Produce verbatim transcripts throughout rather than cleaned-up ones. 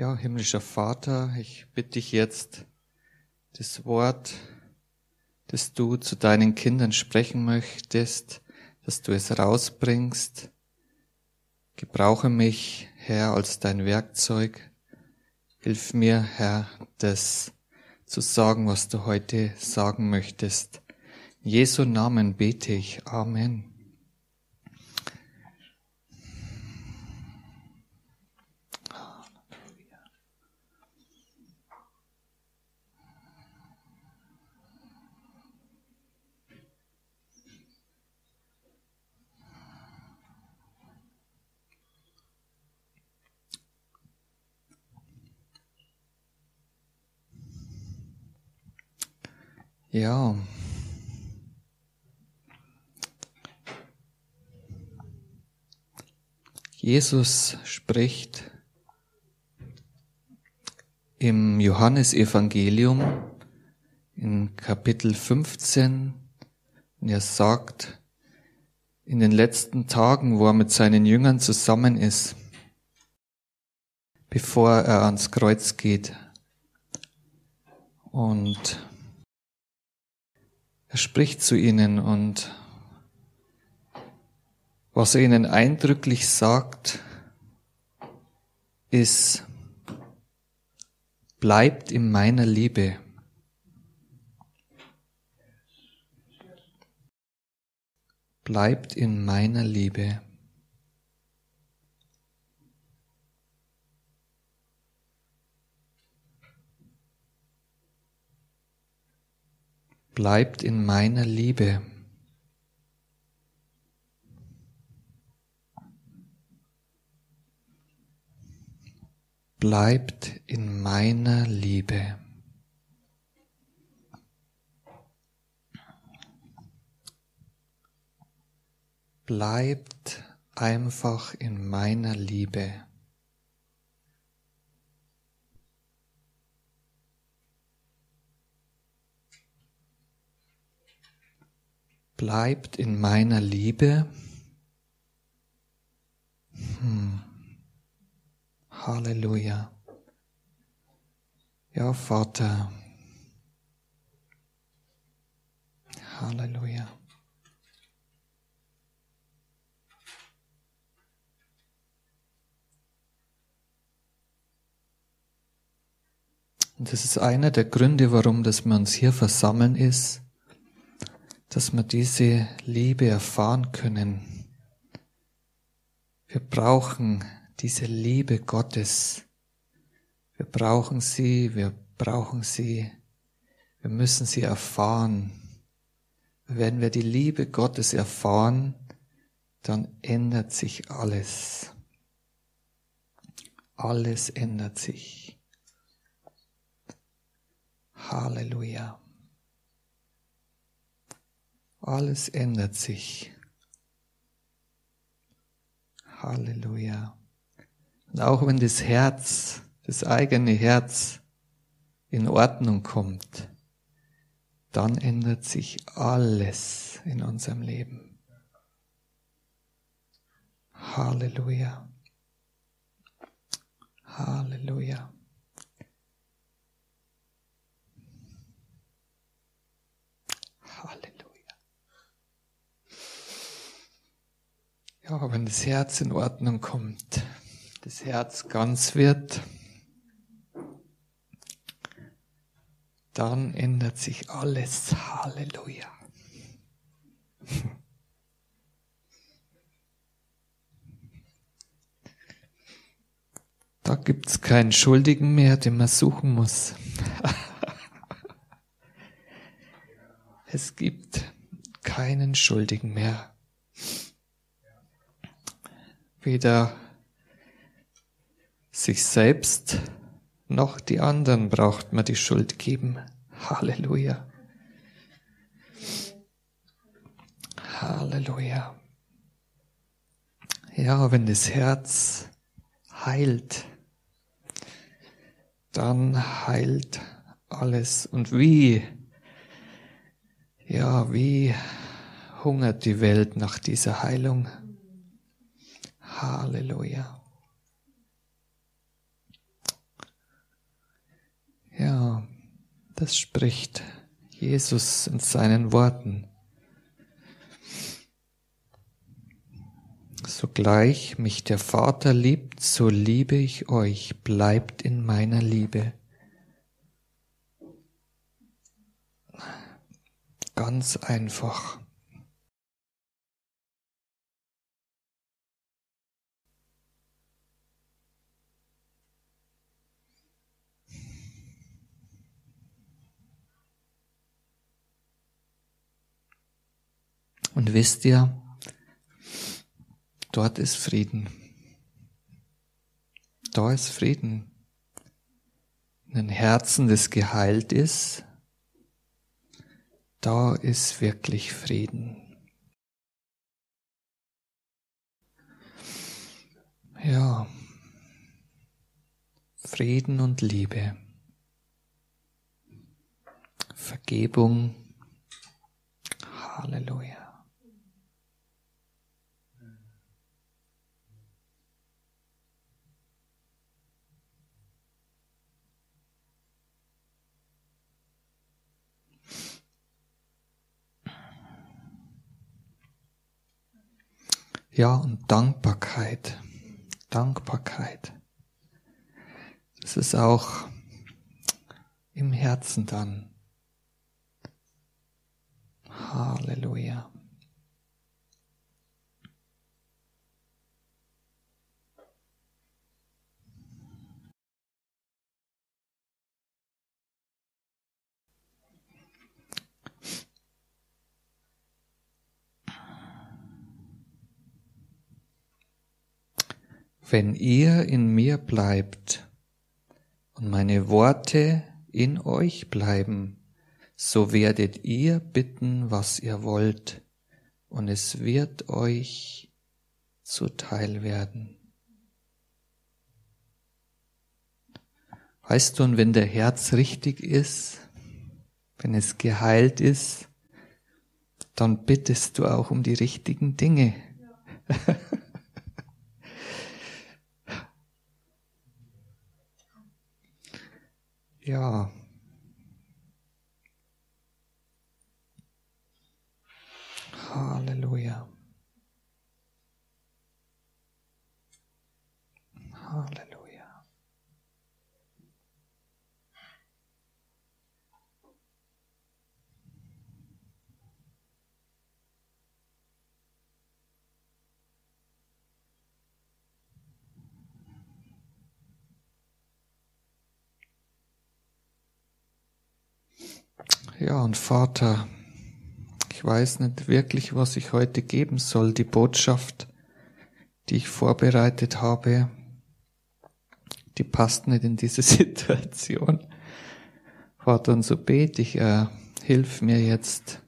Ja, himmlischer Vater, ich bitte dich jetzt, das Wort, das du zu deinen Kindern sprechen möchtest, dass du es rausbringst. Gebrauche mich, Herr, als dein Werkzeug. Hilf mir, Herr, das zu sagen, was du heute sagen möchtest. In Jesu Namen bete ich. Amen. Ja, Jesus spricht im Johannesevangelium in Kapitel fünfzehn, und er sagt, in den letzten Tagen, wo er mit seinen Jüngern zusammen ist, bevor er ans Kreuz geht, und er spricht zu ihnen, und was er ihnen eindrücklich sagt, ist, bleibt in meiner Liebe. Bleibt in meiner Liebe. Bleibt in meiner Liebe. Bleibt in meiner Liebe. Bleibt einfach in meiner Liebe. Bleibt in meiner Liebe. Hm. Halleluja. Ja, Vater. Halleluja. Und das ist einer der Gründe, warum dass wir uns hier versammeln ist, dass wir diese Liebe erfahren können. Wir brauchen diese Liebe Gottes. Wir brauchen sie, wir brauchen sie, wir müssen sie erfahren. Wenn wir die Liebe Gottes erfahren, dann ändert sich alles. Alles ändert sich. Halleluja. Alles ändert sich. Halleluja. Und auch wenn das Herz, das eigene Herz in Ordnung kommt, dann ändert sich alles in unserem Leben. Halleluja. Halleluja. Halleluja. Ja, wenn das Herz in Ordnung kommt, das Herz ganz wird, dann ändert sich alles. Halleluja. Da gibt's keinen Schuldigen mehr, den man suchen muss. Es gibt keinen Schuldigen mehr. Weder sich selbst noch die anderen braucht man die Schuld geben. Halleluja. Halleluja. Ja, wenn das Herz heilt, dann heilt alles. Und wie, ja, wie hungert die Welt nach dieser Heilung? Halleluja. Das spricht Jesus in seinen Worten. Sogleich mich der Vater liebt, so liebe ich euch, bleibt in meiner Liebe. Ganz einfach. Und wisst ihr, dort ist Frieden. Da ist Frieden. In den Herzen, das geheilt ist, da ist wirklich Frieden. Ja, Frieden und Liebe, Vergebung, Halleluja. Ja, und Dankbarkeit, Dankbarkeit, das ist auch im Herzen dann. Halleluja. Wenn ihr in mir bleibt und meine Worte in euch bleiben, so werdet ihr bitten, was ihr wollt, und es wird euch zuteil werden. Weißt du, und wenn der Herz richtig ist, wenn es geheilt ist, dann bittest du auch um die richtigen Dinge. Ja. Ja, Halleluja, Halleluja. Ja, und Vater, ich weiß nicht wirklich, was ich heute geben soll, die Botschaft, die ich vorbereitet habe, die passt nicht in diese Situation. Vater, und so bete ich, äh, hilf mir jetzt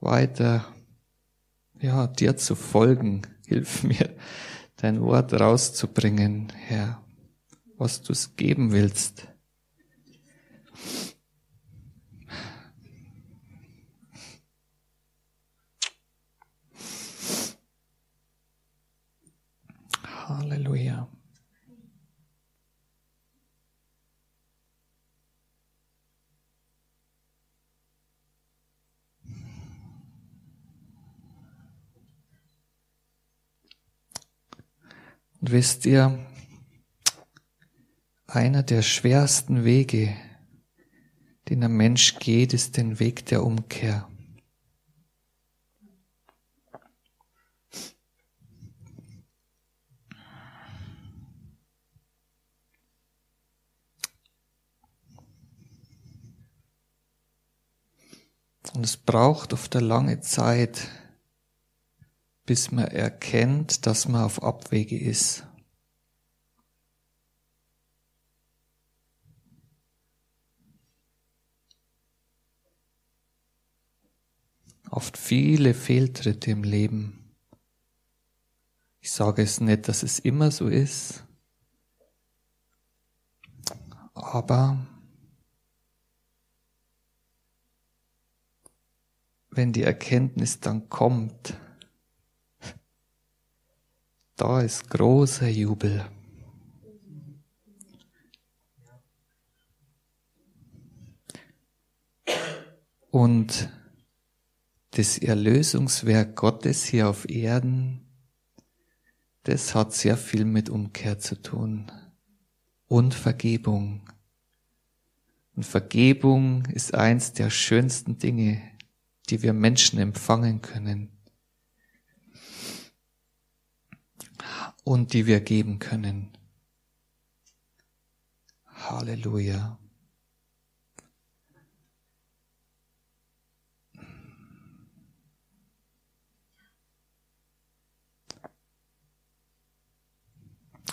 weiter, ja, dir zu folgen, hilf mir, dein Wort rauszubringen, Herr, was du es geben willst. Halleluja. Und wisst ihr, einer der schwersten Wege, den ein Mensch geht, ist den Weg der Umkehr. Und es braucht oft eine lange Zeit, bis man erkennt, dass man auf Abwege ist. Oft viele Fehltritte im Leben. Ich sage es nicht, dass es immer so ist, aber wenn die Erkenntnis dann kommt, da ist großer Jubel. Und das Erlösungswerk Gottes hier auf Erden, das hat sehr viel mit Umkehr zu tun und Vergebung. Und Vergebung ist eins der schönsten Dinge, die wir Menschen empfangen können und die wir geben können. Halleluja.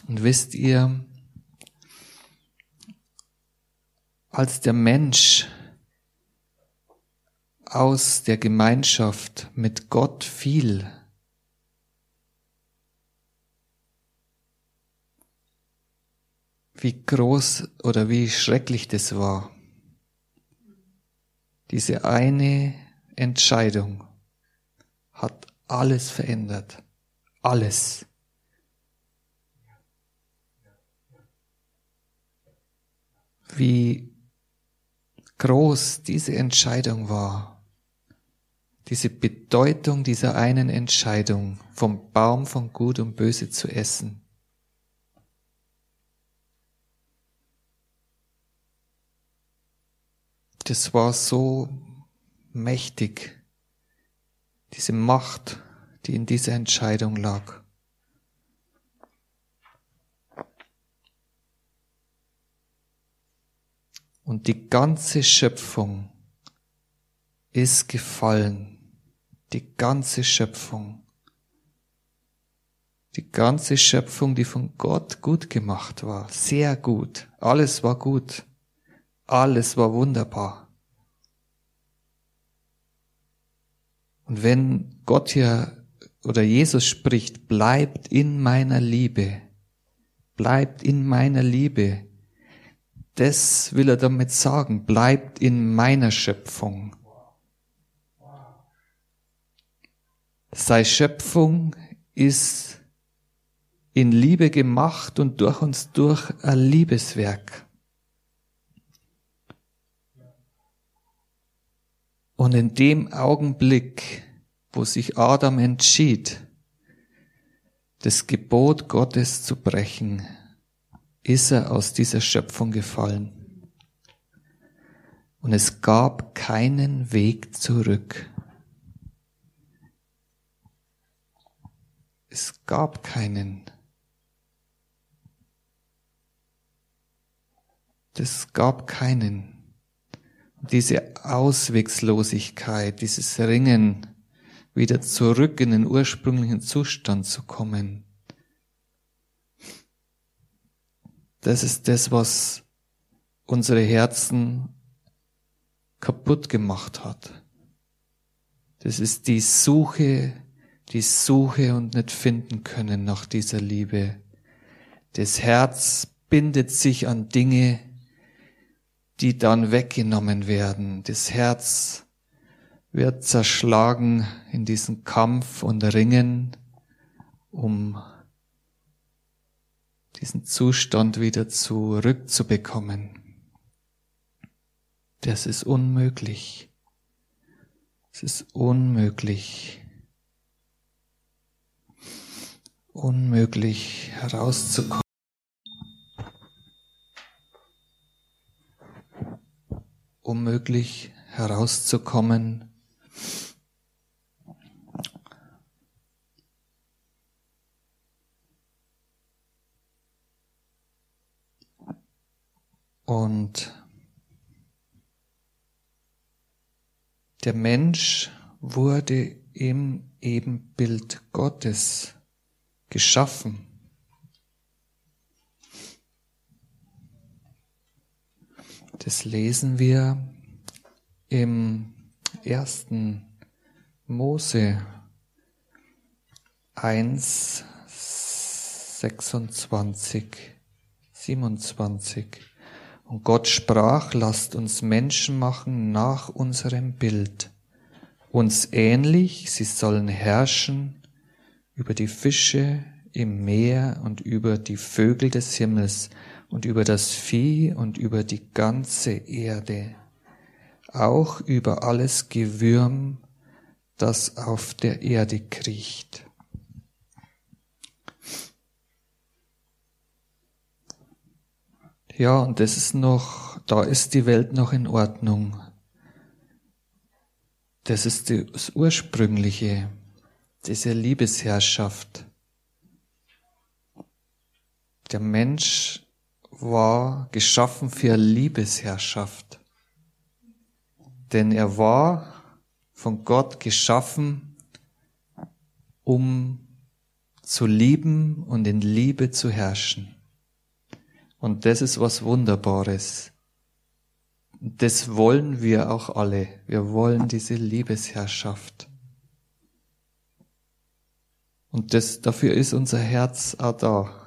Und wisst ihr, als der Mensch aus der Gemeinschaft mit Gott fiel, wie groß oder wie schrecklich das war, diese eine Entscheidung hat alles verändert, alles. Wie groß diese Entscheidung war, diese Bedeutung dieser einen Entscheidung, vom Baum von Gut und Böse zu essen. Das war so mächtig, diese Macht, die in dieser Entscheidung lag. Und die ganze Schöpfung ist gefallen. Die ganze Schöpfung. Die ganze Schöpfung, die von Gott gut gemacht war. Sehr gut. Alles war gut. Alles war wunderbar. Und wenn Gott hier oder Jesus spricht, bleibt in meiner Liebe. Bleibt in meiner Liebe. Das will er damit sagen, bleibt in meiner Schöpfung. Seine Schöpfung ist in Liebe gemacht und durch uns durch ein Liebeswerk. Und in dem Augenblick, wo sich Adam entschied, das Gebot Gottes zu brechen, ist er aus dieser Schöpfung gefallen. Und es gab keinen Weg zurück. Es gab keinen. Es gab keinen. Und diese Auswegslosigkeit, dieses Ringen, wieder zurück in den ursprünglichen Zustand zu kommen, das ist das, was unsere Herzen kaputt gemacht hat. Das ist die Suche, die Suche und nicht finden können nach dieser Liebe. Das Herz bindet sich an Dinge, die dann weggenommen werden. Das Herz wird zerschlagen in diesem Kampf und Ringen um diesen Zustand wieder zurückzubekommen. Das ist unmöglich. Es ist unmöglich. Unmöglich herauszukommen. Unmöglich herauszukommen. Und der Mensch wurde im Ebenbild Gottes geschaffen. Das lesen wir im ersten Mose eins, sechsundzwanzig, siebenundzwanzig. Und Gott sprach, lasst uns Menschen machen nach unserem Bild, uns ähnlich, sie sollen herrschen über die Fische im Meer und über die Vögel des Himmels und über das Vieh und über die ganze Erde, auch über alles Gewürm, das auf der Erde kriecht. Ja, und das ist noch, da ist die Welt noch in Ordnung. Das ist das Ursprüngliche, diese Liebesherrschaft. Der Mensch war geschaffen für Liebesherrschaft. Denn er war von Gott geschaffen, um zu lieben und in Liebe zu herrschen. Und das ist was Wunderbares. Das wollen wir auch alle. Wir wollen diese Liebesherrschaft. Und das, dafür ist unser Herz auch da.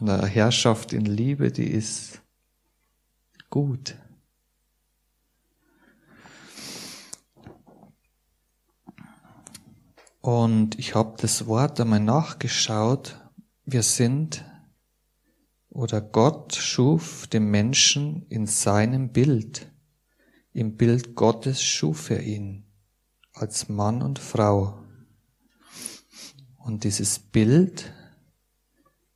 Und eine Herrschaft in Liebe, die ist gut. Und ich habe das Wort einmal nachgeschaut. Wir sind, oder Gott schuf den Menschen in seinem Bild. Im Bild Gottes schuf er ihn, als Mann und Frau. Und dieses Bild,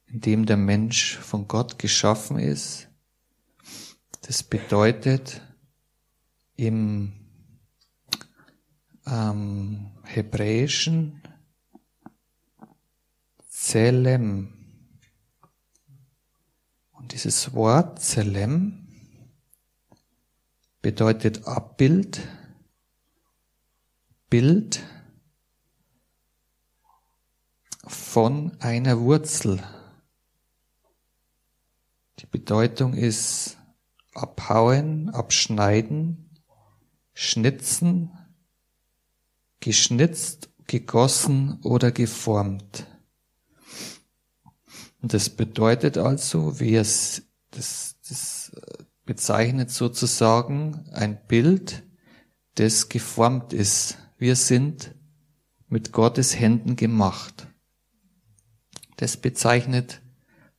in dem der Mensch von Gott geschaffen ist, das bedeutet im ähm, Hebräischen Zelem. Und dieses Wort Zelem bedeutet Abbild, Bild von einer Wurzel. Die Bedeutung ist abhauen, abschneiden, schnitzen, geschnitzt, gegossen oder geformt. Und das bedeutet also, wie es das, das bezeichnet sozusagen ein Bild, das geformt ist. Wir sind mit Gottes Händen gemacht. Das bezeichnet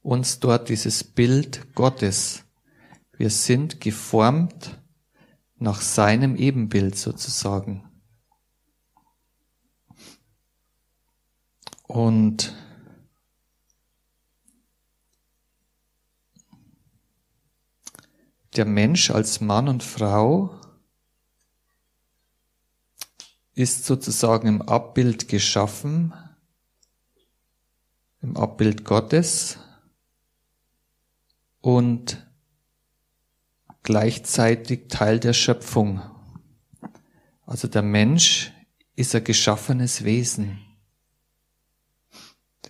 uns dort dieses Bild Gottes. Wir sind geformt nach seinem Ebenbild sozusagen. Und der Mensch als Mann und Frau ist sozusagen im Abbild geschaffen, im Abbild Gottes, und gleichzeitig Teil der Schöpfung. Also der Mensch ist ein geschaffenes Wesen.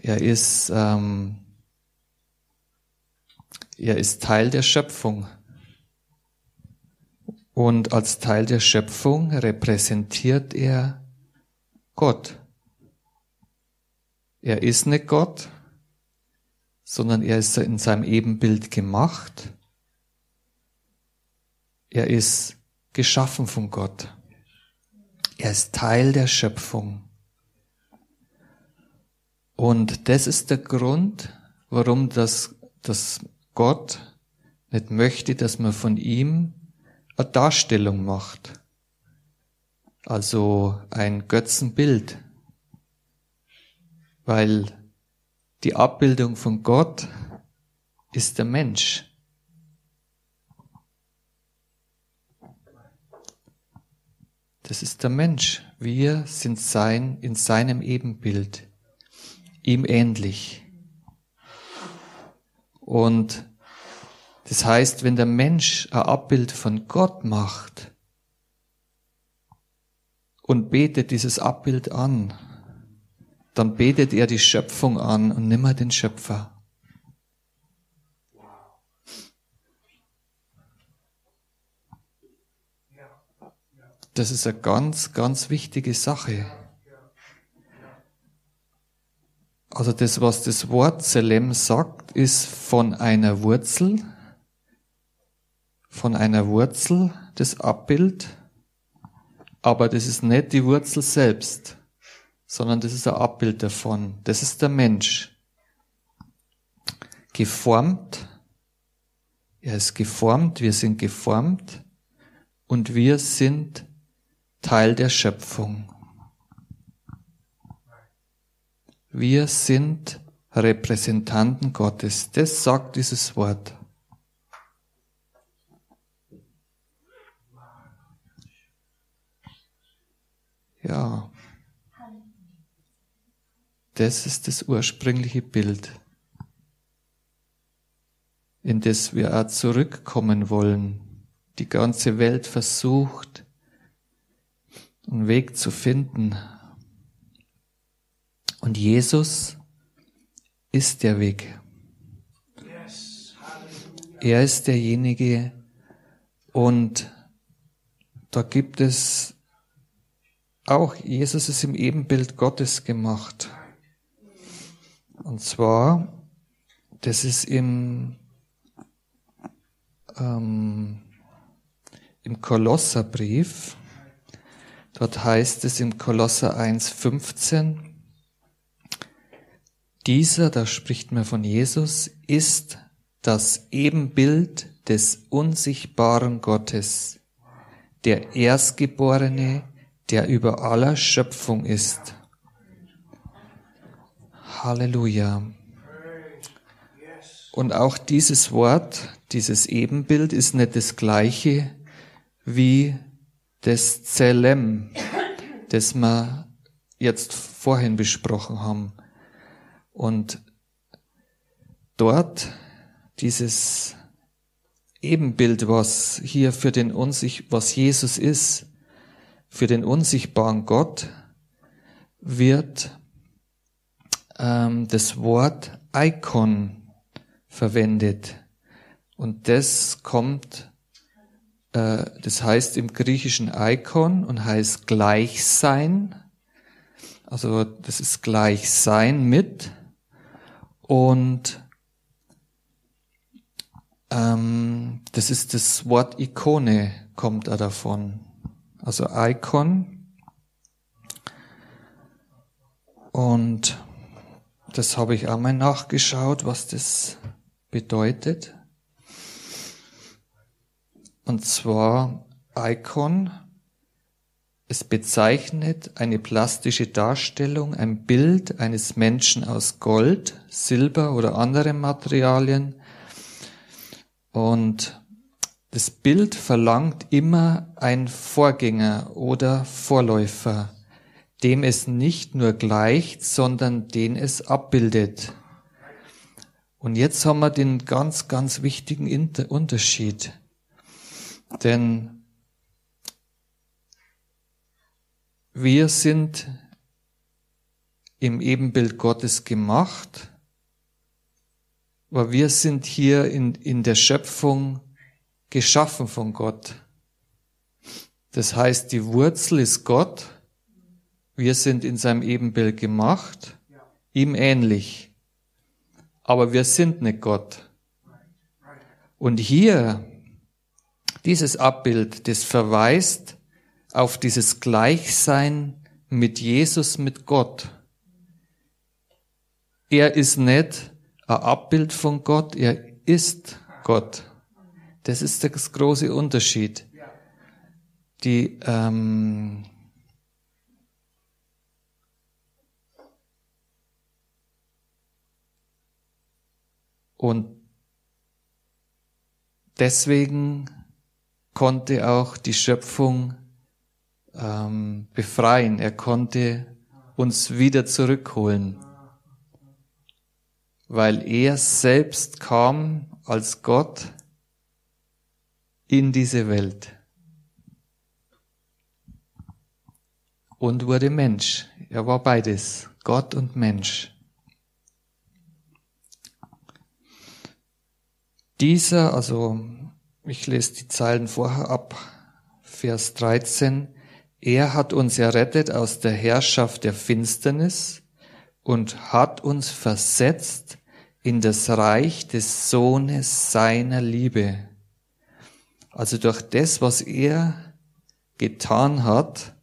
Er ist, ähm, er ist Teil der Schöpfung. Und als Teil der Schöpfung repräsentiert er Gott. Er ist nicht Gott, sondern er ist in seinem Ebenbild gemacht. Er ist geschaffen von Gott. Er ist Teil der Schöpfung. Und das ist der Grund, warum das, das Gott nicht möchte, dass man von ihm eine Darstellung macht. Also ein Götzenbild. Weil die Abbildung von Gott ist der Mensch. Das ist der Mensch. Wir sind sein, in seinem Ebenbild, ihm ähnlich. Und das heißt, wenn der Mensch ein Abbild von Gott macht und betet dieses Abbild an, dann betet er die Schöpfung an und nimmer den Schöpfer. Das ist eine ganz, ganz wichtige Sache. Also das, was das Wort Zelem sagt, ist von einer Wurzel, von einer Wurzel, das Abbild, aber das ist nicht die Wurzel selbst, sondern das ist ein Abbild davon. Das ist der Mensch. Geformt, Er ist geformt, wir sind geformt und wir sind Teil der Schöpfung. Wir sind Repräsentanten Gottes. Das sagt dieses Wort. Ja, das ist das ursprüngliche Bild, in das wir auch zurückkommen wollen. Die ganze Welt versucht, einen Weg zu finden. Und Jesus ist der Weg. Er ist derjenige, und da gibt es auch, Jesus ist im Ebenbild Gottes gemacht. Und zwar, das ist im, ähm, im Kolosserbrief, dort heißt es im Kolosser eins fünfzehn, dieser, da spricht man von Jesus, ist das Ebenbild des unsichtbaren Gottes, der Erstgeborene, der über aller Schöpfung ist. Halleluja. Und auch dieses Wort, dieses Ebenbild, ist nicht das gleiche wie das Zelem, das wir jetzt vorhin besprochen haben. Und dort dieses Ebenbild, was hier für den Unsicht, was Jesus ist, für den unsichtbaren Gott, wird ähm, das Wort Icon verwendet. Und das kommt, äh, das heißt im Griechischen Icon und heißt gleich sein. Also das ist gleich sein mit. Und ähm, das ist das Wort Ikone, kommt da davon. Also Icon. Und das habe ich einmal nachgeschaut, was das bedeutet. Und zwar Icon. Es bezeichnet eine plastische Darstellung, ein Bild eines Menschen aus Gold, Silber oder anderen Materialien. Und das Bild verlangt immer einen Vorgänger oder Vorläufer, dem es nicht nur gleicht, sondern den es abbildet. Und jetzt haben wir den ganz, ganz wichtigen Inter- Unterschied. Denn wir sind im Ebenbild Gottes gemacht, aber wir sind hier in, in der Schöpfung geschaffen von Gott. Das heißt, die Wurzel ist Gott, wir sind in seinem Ebenbild gemacht, ihm ähnlich, aber wir sind nicht Gott. Und hier, dieses Abbild, das verweist auf dieses Gleichsein mit Jesus, mit Gott. Er ist nicht ein Abbild von Gott, er ist Gott. Das ist der große Unterschied. Die, ähm, und deswegen konnte auch die Schöpfung befreien. Er konnte uns wieder zurückholen, weil er selbst kam als Gott in diese Welt und wurde Mensch. Er war beides, Gott und Mensch. Dieser, also ich lese die Zeilen vorher ab, Vers dreizehn, er hat uns errettet aus der Herrschaft der Finsternis und hat uns versetzt in das Reich des Sohnes seiner Liebe. Also durch das, was er getan hat,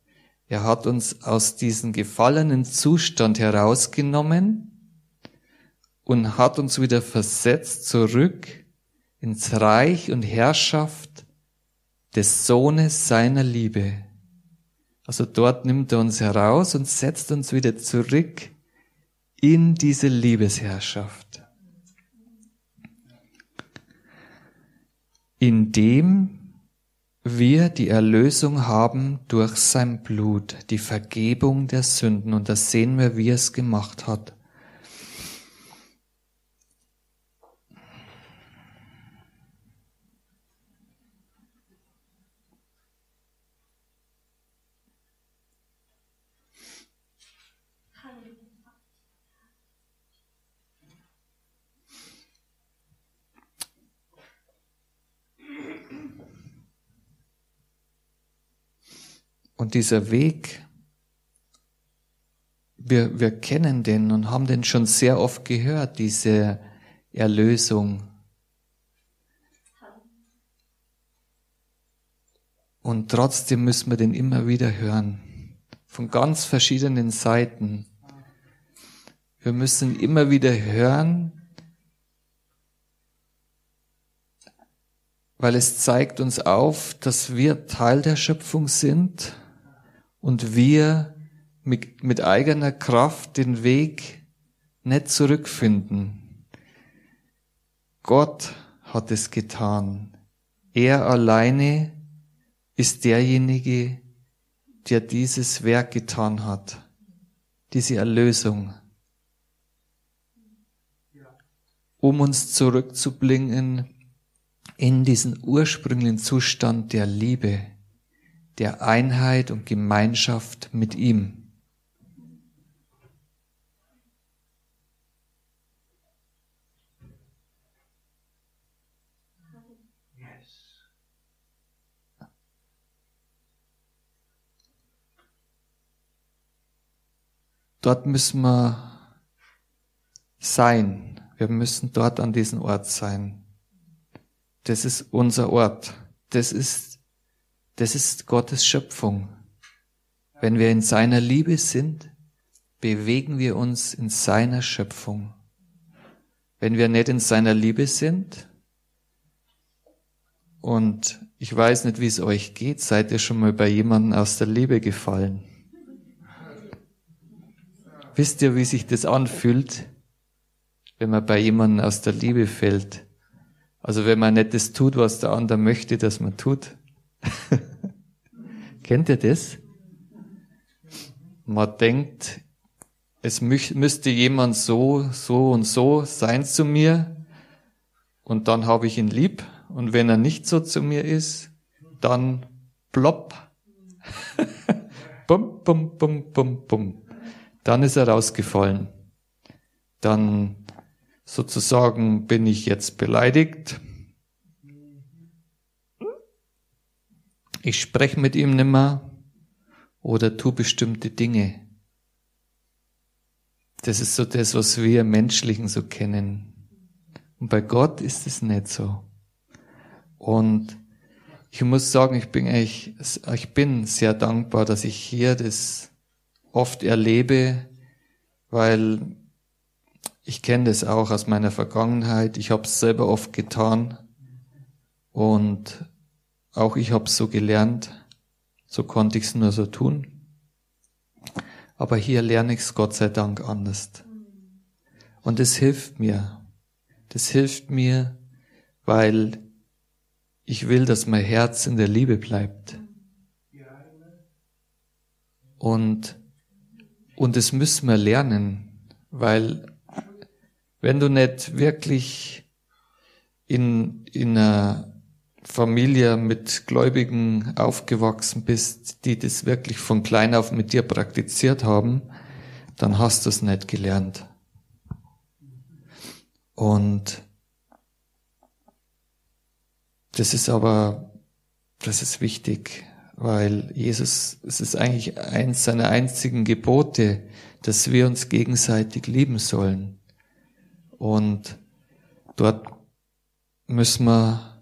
er hat uns aus diesem gefallenen Zustand herausgenommen und hat uns wieder versetzt zurück ins Reich und Herrschaft des Sohnes seiner Liebe. Also dort nimmt er uns heraus und setzt uns wieder zurück in diese Liebesherrschaft. Indem wir die Erlösung haben durch sein Blut, die Vergebung der Sünden. Und das sehen wir, wie er es gemacht hat. Und dieser Weg, wir, wir kennen den und haben den schon sehr oft gehört, diese Erlösung. Und trotzdem müssen wir den immer wieder hören, von ganz verschiedenen Seiten. Wir müssen immer wieder hören, weil es zeigt uns auf, dass wir Teil der Schöpfung sind. Und wir mit, mit eigener Kraft den Weg nicht zurückfinden. Gott hat es getan. Er alleine ist derjenige, der dieses Werk getan hat, diese Erlösung, um uns zurückzubringen in diesen ursprünglichen Zustand der Liebe, der Einheit und Gemeinschaft mit ihm. Dort müssen wir sein. Wir müssen dort an diesem Ort sein. Das ist unser Ort. Das ist Das ist Gottes Schöpfung. Wenn wir in seiner Liebe sind, bewegen wir uns in seiner Schöpfung. Wenn wir nicht in seiner Liebe sind, und ich weiß nicht, wie es euch geht, seid ihr schon mal bei jemandem aus der Liebe gefallen? Wisst ihr, wie sich das anfühlt, wenn man bei jemandem aus der Liebe fällt? Also wenn man nicht das tut, was der andere möchte, dass man tut. Kennt ihr das? Man denkt, es mü- müsste jemand so, so und so sein zu mir und dann habe ich ihn lieb, und wenn er nicht so zu mir ist, dann plopp, bum, bum, bum, bum, bum, dann ist er rausgefallen. Dann sozusagen bin ich jetzt beleidigt. Ich spreche mit ihm nimmer oder tu bestimmte Dinge. Das ist so das, was wir Menschlichen so kennen. Und bei Gott ist es nicht so. Und ich muss sagen, ich bin eigentlich, ich bin sehr dankbar, dass ich hier das oft erlebe, weil ich kenne das auch aus meiner Vergangenheit. Ich habe es selber oft getan und auch ich habe es so gelernt, so konnte ich es nur so tun. Aber hier lerne ich es Gott sei Dank anders. Und das hilft mir. Das hilft mir, weil ich will, dass mein Herz in der Liebe bleibt. Und, und das müssen wir lernen, weil wenn du nicht wirklich in, in einer Familie mit Gläubigen aufgewachsen bist, die das wirklich von klein auf mit dir praktiziert haben, dann hast du es nicht gelernt. Und das ist aber, das ist wichtig, weil Jesus, es ist eigentlich eins seiner einzigen Gebote, dass wir uns gegenseitig lieben sollen. Und dort müssen wir,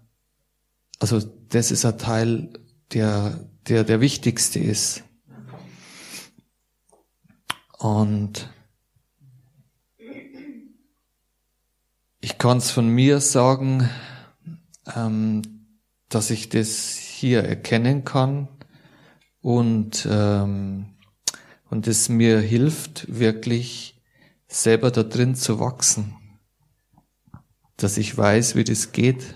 also das ist ein Teil, der, der der wichtigste ist. Und ich kann es von mir sagen, ähm, dass ich das hier erkennen kann und ähm, und es mir hilft, wirklich selber da drin zu wachsen, dass ich weiß, wie das geht.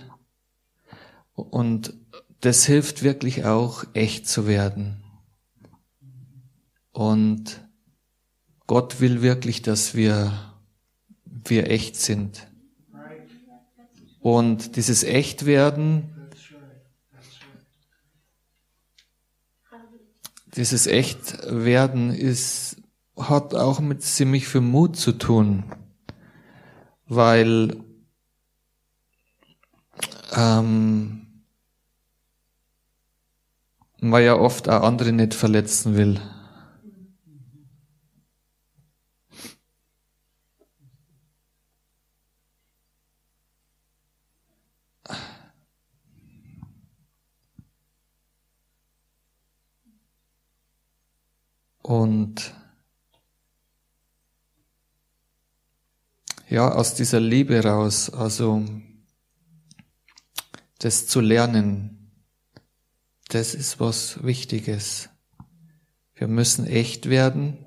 Und das hilft wirklich auch, echt zu werden. Und Gott will wirklich, dass wir, wir echt sind. Und dieses Echtwerden, dieses Echtwerden ist, hat auch mit ziemlich viel Mut zu tun, weil ähm, man ja oft auch andere nicht verletzen will. Und ja, aus dieser Liebe raus, also das zu lernen, das ist was Wichtiges. Wir müssen echt werden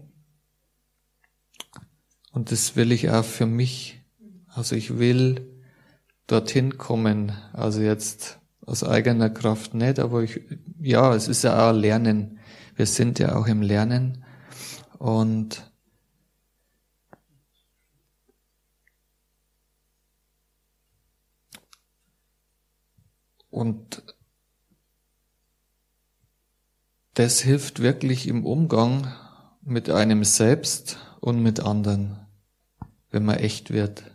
und das will ich auch für mich. Also ich will dorthin kommen, also jetzt aus eigener Kraft nicht, aber ich, ja, es ist ja auch Lernen. Wir sind ja auch im Lernen und und das hilft wirklich im Umgang mit einem selbst und mit anderen, wenn man echt wird.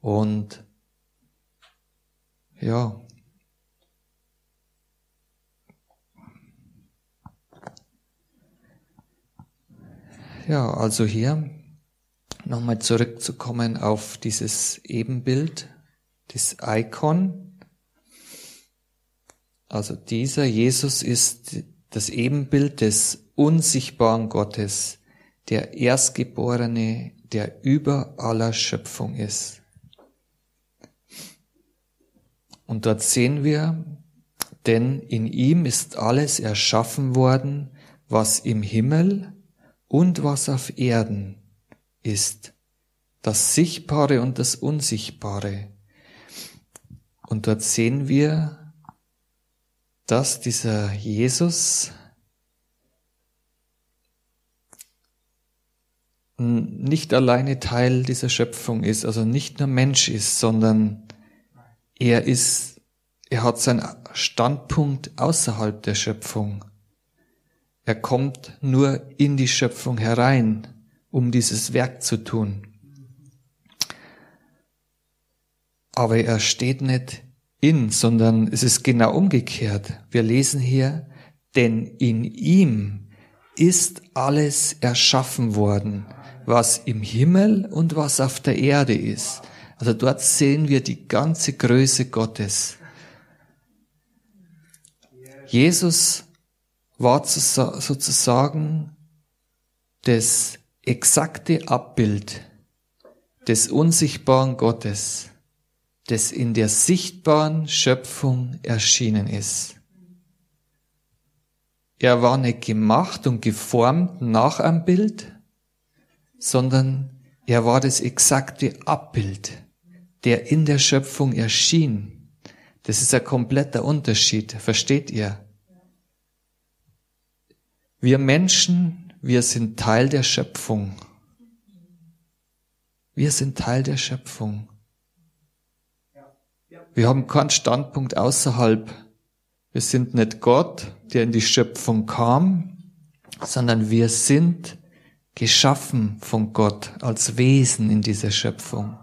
Und ja, Ja, also hier nochmal zurückzukommen auf dieses Ebenbild, das Icon. Also dieser Jesus ist das Ebenbild des unsichtbaren Gottes, der Erstgeborene, der über aller Schöpfung ist. Und dort sehen wir, denn in ihm ist alles erschaffen worden, was im Himmel und was auf Erden ist, das Sichtbare und das Unsichtbare. Und dort sehen wir, dass dieser Jesus nicht alleine Teil dieser Schöpfung ist, also nicht nur Mensch ist, sondern er ist, er hat seinen Standpunkt außerhalb der Schöpfung. Er kommt nur in die Schöpfung herein, um dieses Werk zu tun. Aber er steht nicht in, sondern es ist genau umgekehrt. Wir lesen hier, denn in ihm ist alles erschaffen worden, was im Himmel und was auf der Erde ist. Also dort sehen wir die ganze Größe Gottes. Jesus war sozusagen das exakte Abbild des unsichtbaren Gottes, das in der sichtbaren Schöpfung erschienen ist. Er war nicht gemacht und geformt nach einem Bild, sondern er war das exakte Abbild, der in der Schöpfung erschien. Das ist ein kompletter Unterschied, versteht ihr? Wir Menschen, wir sind Teil der Schöpfung. Wir sind Teil der Schöpfung. Wir haben keinen Standpunkt außerhalb. Wir sind nicht Gott, der in die Schöpfung kam, sondern wir sind geschaffen von Gott als Wesen in dieser Schöpfung.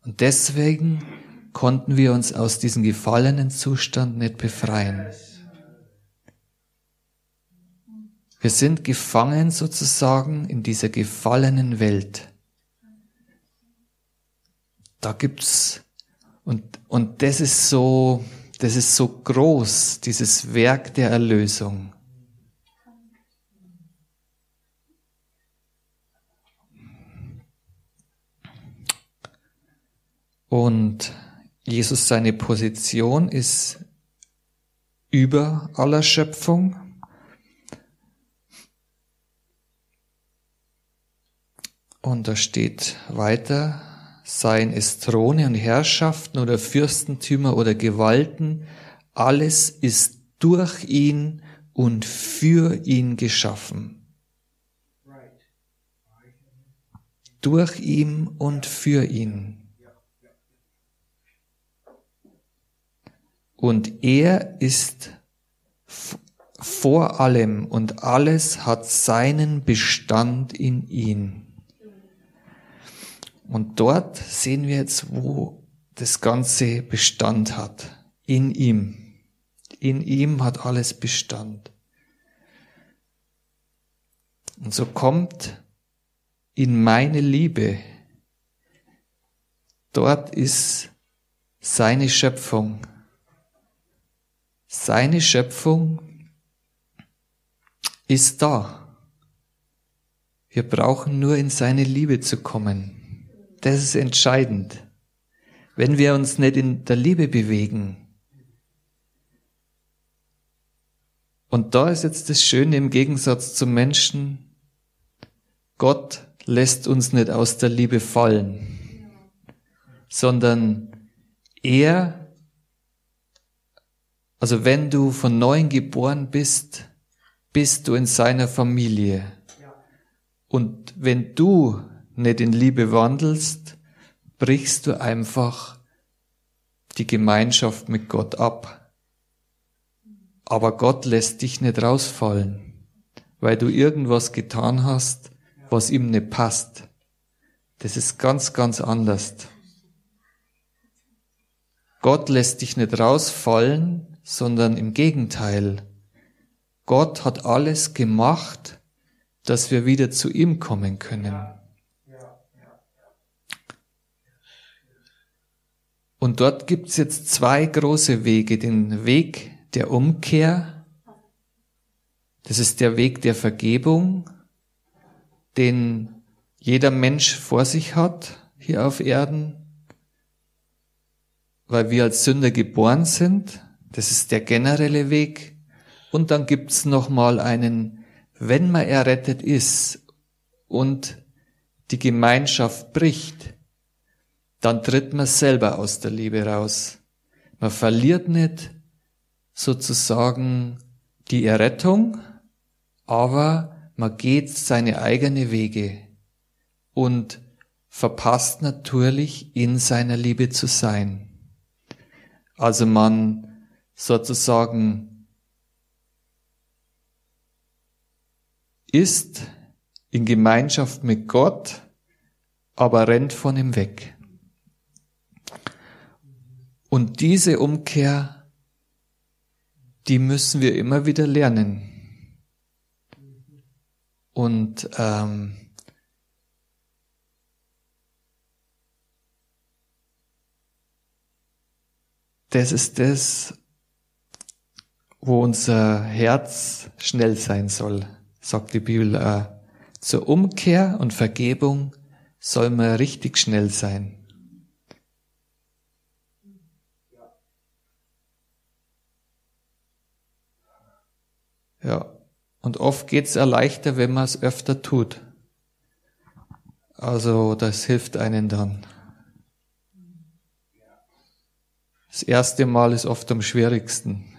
Und deswegen konnten wir uns aus diesem gefallenen Zustand nicht befreien. Wir sind gefangen sozusagen in dieser gefallenen Welt. Da gibt's, und, und das ist so, das ist so groß, dieses Werk der Erlösung. Und Jesus, seine Position ist über aller Schöpfung. Und da steht weiter, seien es Throne und Herrschaften oder Fürstentümer oder Gewalten, alles ist durch ihn und für ihn geschaffen. Durch ihn und für ihn. Und er ist vor allem und alles hat seinen Bestand in ihn. Und dort sehen wir jetzt, wo das Ganze Bestand hat. In ihm. In ihm hat alles Bestand. Und so kommt in meine Liebe. Dort ist seine Schöpfung. Seine Schöpfung ist da. Wir brauchen nur in seine Liebe zu kommen. Das ist entscheidend. Wenn wir uns nicht in der Liebe bewegen. Und da ist jetzt das Schöne im Gegensatz zum Menschen. Gott lässt uns nicht aus der Liebe fallen, sondern er, also wenn du von neuem geboren bist, bist du in seiner Familie. Und wenn du nicht in Liebe wandelst, brichst du einfach die Gemeinschaft mit Gott ab. Aber Gott lässt dich nicht rausfallen, weil du irgendwas getan hast, was ihm nicht passt. Das ist ganz, ganz anders. Gott lässt dich nicht rausfallen, sondern im Gegenteil. Gott hat alles gemacht, dass wir wieder zu ihm kommen können. Und dort gibt es jetzt zwei große Wege. Den Weg der Umkehr, das ist der Weg der Vergebung, den jeder Mensch vor sich hat, hier auf Erden, weil wir als Sünder geboren sind. Das ist der generelle Weg. Und dann gibt's nochmal einen, wenn man errettet ist und die Gemeinschaft bricht, dann tritt man selber aus der Liebe raus. Man verliert nicht sozusagen die Errettung, aber man geht seine eigenen Wege und verpasst natürlich, in seiner Liebe zu sein. Also man sozusagen ist in Gemeinschaft mit Gott, aber rennt von ihm weg. Und diese Umkehr, die müssen wir immer wieder lernen. Und ähm, das ist das, wo unser Herz schnell sein soll, sagt die Bibel. Äh, zur Umkehr und Vergebung soll man richtig schnell sein. Ja. Und oft geht's erleichter, wenn man es öfter tut. Also das hilft einem dann. Das erste Mal ist oft am schwierigsten.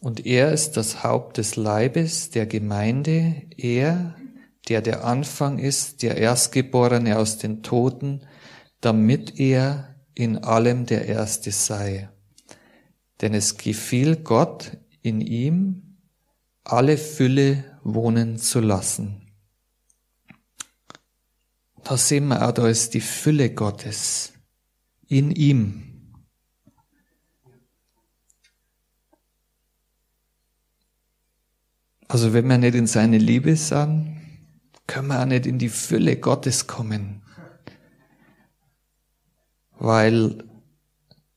Und er ist das Haupt des Leibes, der Gemeinde, er, der der Anfang ist, der Erstgeborene aus den Toten, damit er in allem der Erste sei. Denn es gefiel Gott, in ihm alle Fülle wohnen zu lassen. Da sehen wir auch, da ist die Fülle Gottes in ihm. Also wenn wir nicht in seine Liebe sind, können wir auch nicht in die Fülle Gottes kommen. Weil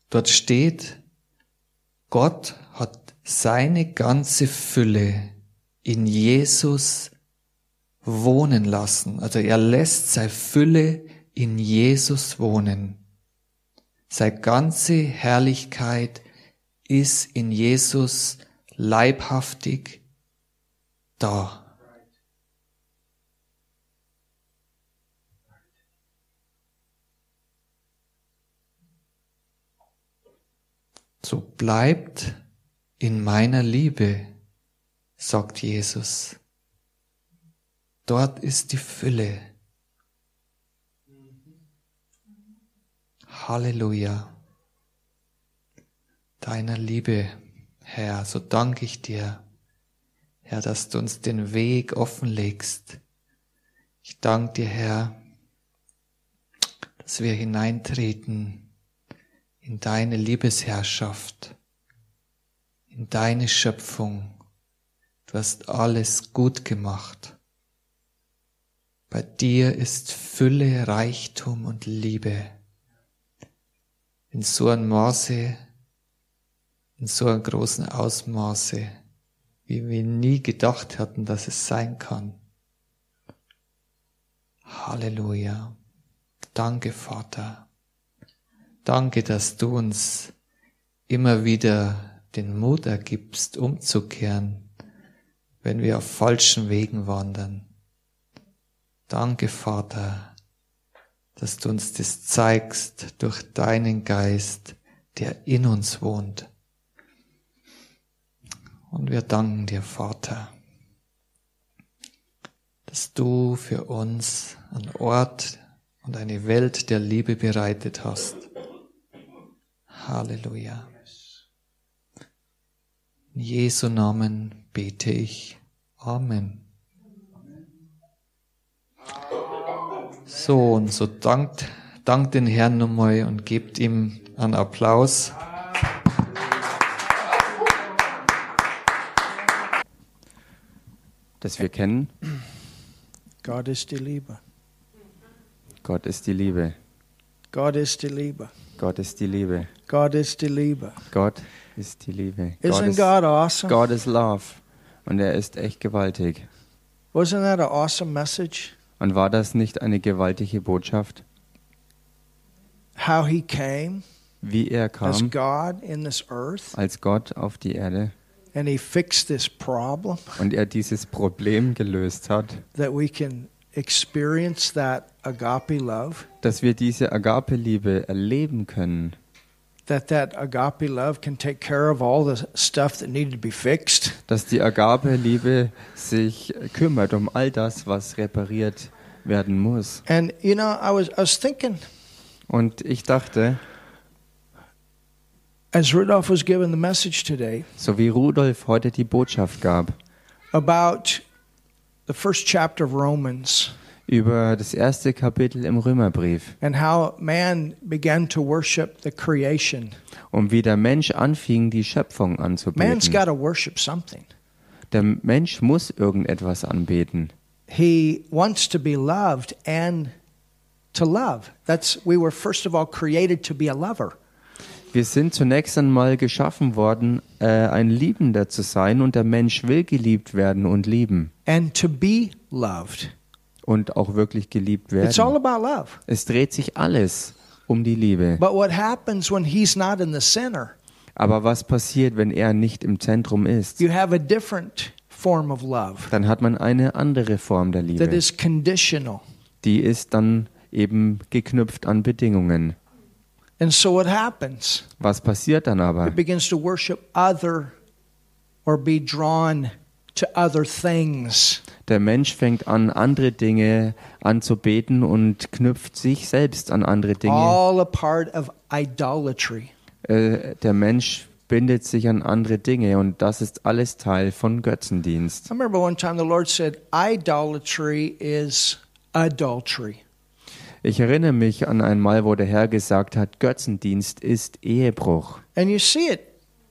dort steht, Gott hat seine ganze Fülle in Jesus wohnen lassen. Also er lässt seine Fülle in Jesus wohnen. Seine ganze Herrlichkeit ist in Jesus leibhaftig da. So bleibt in meiner Liebe, sagt Jesus. Dort ist die Fülle. Halleluja. Deiner Liebe, Herr, so danke ich dir, Herr, dass du uns den Weg offenlegst. Ich danke dir, Herr, dass wir hineintreten in deine Liebesherrschaft, in deine Schöpfung. Du hast alles gut gemacht. Bei dir ist Fülle, Reichtum und Liebe. In so einem Maße, in so einem großen Ausmaße, wie wir nie gedacht hatten, dass es sein kann. Halleluja. Danke, Vater. Danke, dass du uns immer wieder den Mut ergibst, umzukehren, wenn wir auf falschen Wegen wandern. Danke, Vater, dass du uns das zeigst durch deinen Geist, der in uns wohnt. Und wir danken dir, Vater, dass du für uns einen Ort und eine Welt der Liebe bereitet hast. Halleluja. In Jesu Namen bete ich. Amen. So, und so dankt, dankt den Herrn nochmal und gebt ihm einen Applaus. Das wir kennen. Gott ist die Liebe. Gott ist die Liebe. Gott ist die Liebe. Gott ist die Liebe. Gott ist die Liebe. Gott ist die Liebe. Isn't God awesome? God is love. Und er ist echt gewaltig. Wasn't that an awesome message? Und war das nicht eine gewaltige Botschaft? How he came, wie er kam as God in this earth, als Gott auf die Erde. And he fixed this problem, und er dieses Problem gelöst hat, that we can experience that agape love, dass wir diese agape Liebe erleben können, that that agape love can take care of all the stuff that needed to be fixed, dass die agape Liebe sich kümmert um all das, was repariert werden muss. And you know, I was I was thinking, und ich dachte, as Rudolf was given the message today, so wie Rudolf heute die Botschaft gab, about the first chapter of Romans, über das erste Kapitel im Römerbrief, and how man began to worship the creation, und wie der Mensch anfing, die Schöpfung anzubeten. Man's got to worship something. Der Mensch muss irgendetwas anbeten. He wants to be loved and to love. That's we were first of all created to be a lover. Wir sind zunächst einmal geschaffen worden, äh, ein Liebender zu sein, und der Mensch will geliebt werden und lieben. And to be loved. Und auch wirklich geliebt werden. It's all about love. Es dreht sich alles um die Liebe. But what happens when he's not in the center? Aber was passiert, wenn er nicht im Zentrum ist? You have a different form of love. Dann hat man eine andere Form der Liebe. That is conditional. Die ist dann eben geknüpft an Bedingungen. And so what happens? Was passiert dann aber? It begins to worship other or be drawn to other things. Der Mensch fängt an, andere Dinge anzubeten und knüpft sich selbst an andere Dinge. All a part of idolatry. Äh, der Mensch bindet sich an andere Dinge, und das ist alles Teil von Götzendienst. I remember one time the Lord said, idolatry is adultery. Ich erinnere mich an einmal, wo der Herr gesagt hat, Götzendienst ist Ehebruch. And you see it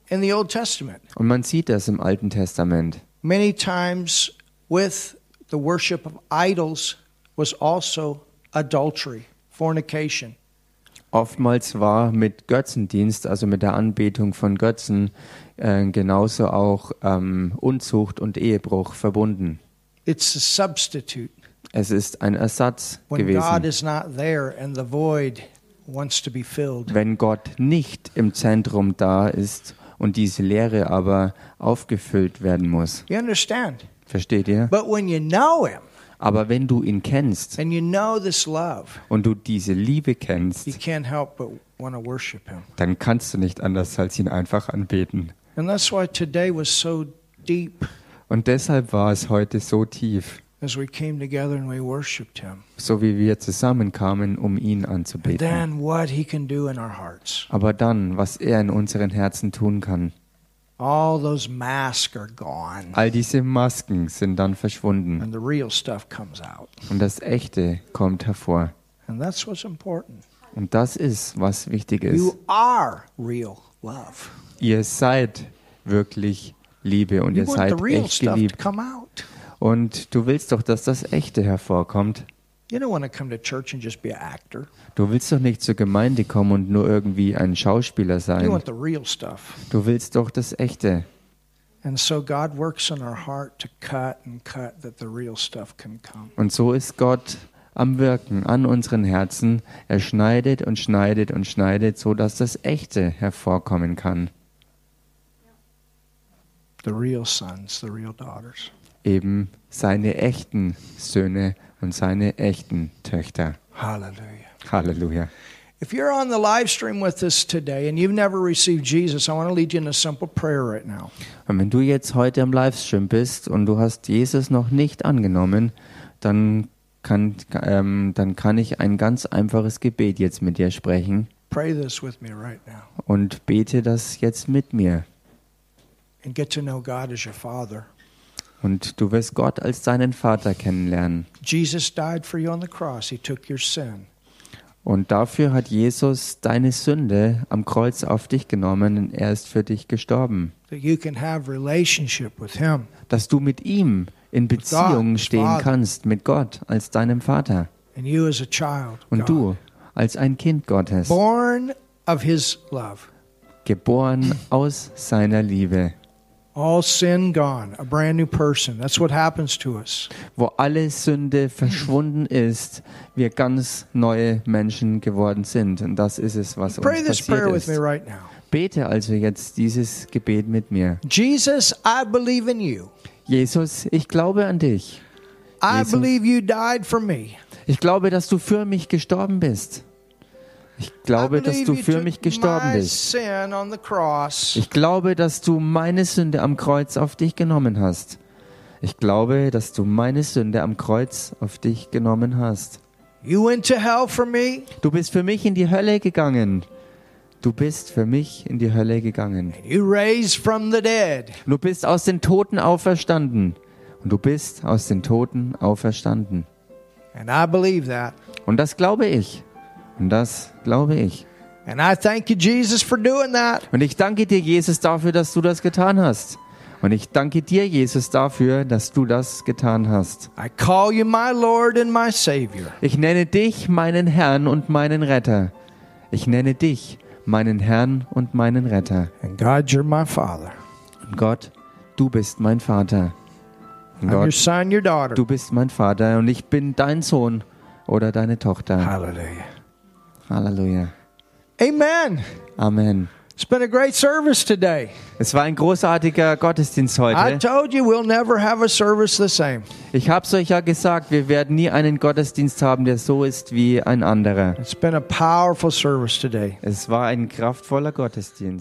in the Old Testament. Und man sieht das im Alten Testament. Many times with the worship of idols was also adultery, fornication. Oftmals war mit Götzendienst, also mit der Anbetung von Götzen, äh, genauso auch ähm, Unzucht und Ehebruch verbunden. It's a substitute. Es ist ein Ersatz gewesen. When God is not there and the void wants to be filled. Wenn Gott nicht im Zentrum da ist und diese Leere aber aufgefüllt werden muss. You understand? Versteht ihr? But when you know him, aber wenn du ihn kennst and you know this love, und du diese Liebe kennst, you can't help but want to worship him. Dann kannst du nicht anders als ihn einfach anbeten. And that's why today was so deep. Und deshalb war es heute so tief, as we came together and we worshiped him. So wie wir zusammenkamen, um ihn anzubeten. And then what he can do in our hearts. Aber dann, was er in unseren Herzen tun kann. All those masks are gone. All diese Masken sind dann verschwunden. And the real stuff comes out. Und das Echte kommt hervor. And that's what's important. Und das ist, was wichtig ist. You are real love. Ihr seid wirklich Liebe und ihr seid echt geliebt. Und du willst doch, dass das Echte hervorkommt. Du willst doch nicht zur Gemeinde kommen und nur irgendwie ein Schauspieler sein. Du willst doch das Echte. Und so ist Gott am Wirken an unseren Herzen. Er schneidet und schneidet und schneidet, sodass das Echte hervorkommen kann. The real sons, the real daughters. Eben seine echten Söhne und seine echten Töchter. Halleluja. Halleluja. If you're on the live stream with us today and you've never received Jesus, I want to lead you in a simple prayer right now. Und wenn du jetzt heute am Livestream bist und du hast Jesus noch nicht angenommen, dann kann ähm, dann kann ich ein ganz einfaches Gebet jetzt mit dir sprechen. Pray this with me right now. Und bete das jetzt mit mir. And get to know God as your Father. Und du wirst Gott als deinen Vater kennenlernen. Jesus died for you on the cross. He took your sin. Und dafür hat Jesus deine Sünde am Kreuz auf dich genommen und er ist für dich gestorben. That you can have relationship with him. Dass du mit ihm in Beziehung stehen kannst, mit Gott als deinem Vater. And you as a child, und du als ein Kind Gottes. Born of his love. Geboren aus seiner Liebe. All sin gone, a brand new person. That's what happens to us. Wo alle Sünde verschwunden ist, wir ganz neue Menschen geworden sind. Und das ist es, was uns passiert ist. Pray this prayer with me right now. Bete also jetzt dieses Gebet mit mir. Jesus, I believe in you. Jesus, ich glaube an dich. I believe you died for me. Ich glaube, dass du für mich gestorben bist. Ich glaube, dass du für mich gestorben bist. Ich glaube, dass du meine Sünde am Kreuz auf dich genommen hast. Ich glaube, dass du meine Sünde am Kreuz auf dich genommen hast. Du bist für mich in die Hölle gegangen. Du bist für mich in die Hölle gegangen. Du bist aus den Toten auferstanden. Und du bist aus den Toten auferstanden. Und das glaube ich. Und das glaube ich. And I thank you, Jesus, for doing that. Und ich danke dir, Jesus, dafür, dass du das getan hast. Und ich danke dir, Jesus, dafür, dass du das getan hast. I call you my Lord and my Savior. Ich nenne dich meinen Herrn und meinen Retter. Ich nenne dich meinen Herrn und meinen Retter. And God, you're my Father. Und Gott, du bist mein Vater. Und Gott, I'm your son, your daughter. Du bist mein Vater und ich bin dein Sohn oder deine Tochter. Halleluja. Halleluja. Amen. Amen. It's been a great service today. Es war ein großartiger Gottesdienst heute. I told you we'll never have a service the same. Ich hab's euch ja gesagt, wir werden nie einen Gottesdienst haben, der so ist wie ein anderer. It's been a powerful service today. Es war ein kraftvoller Gottesdienst.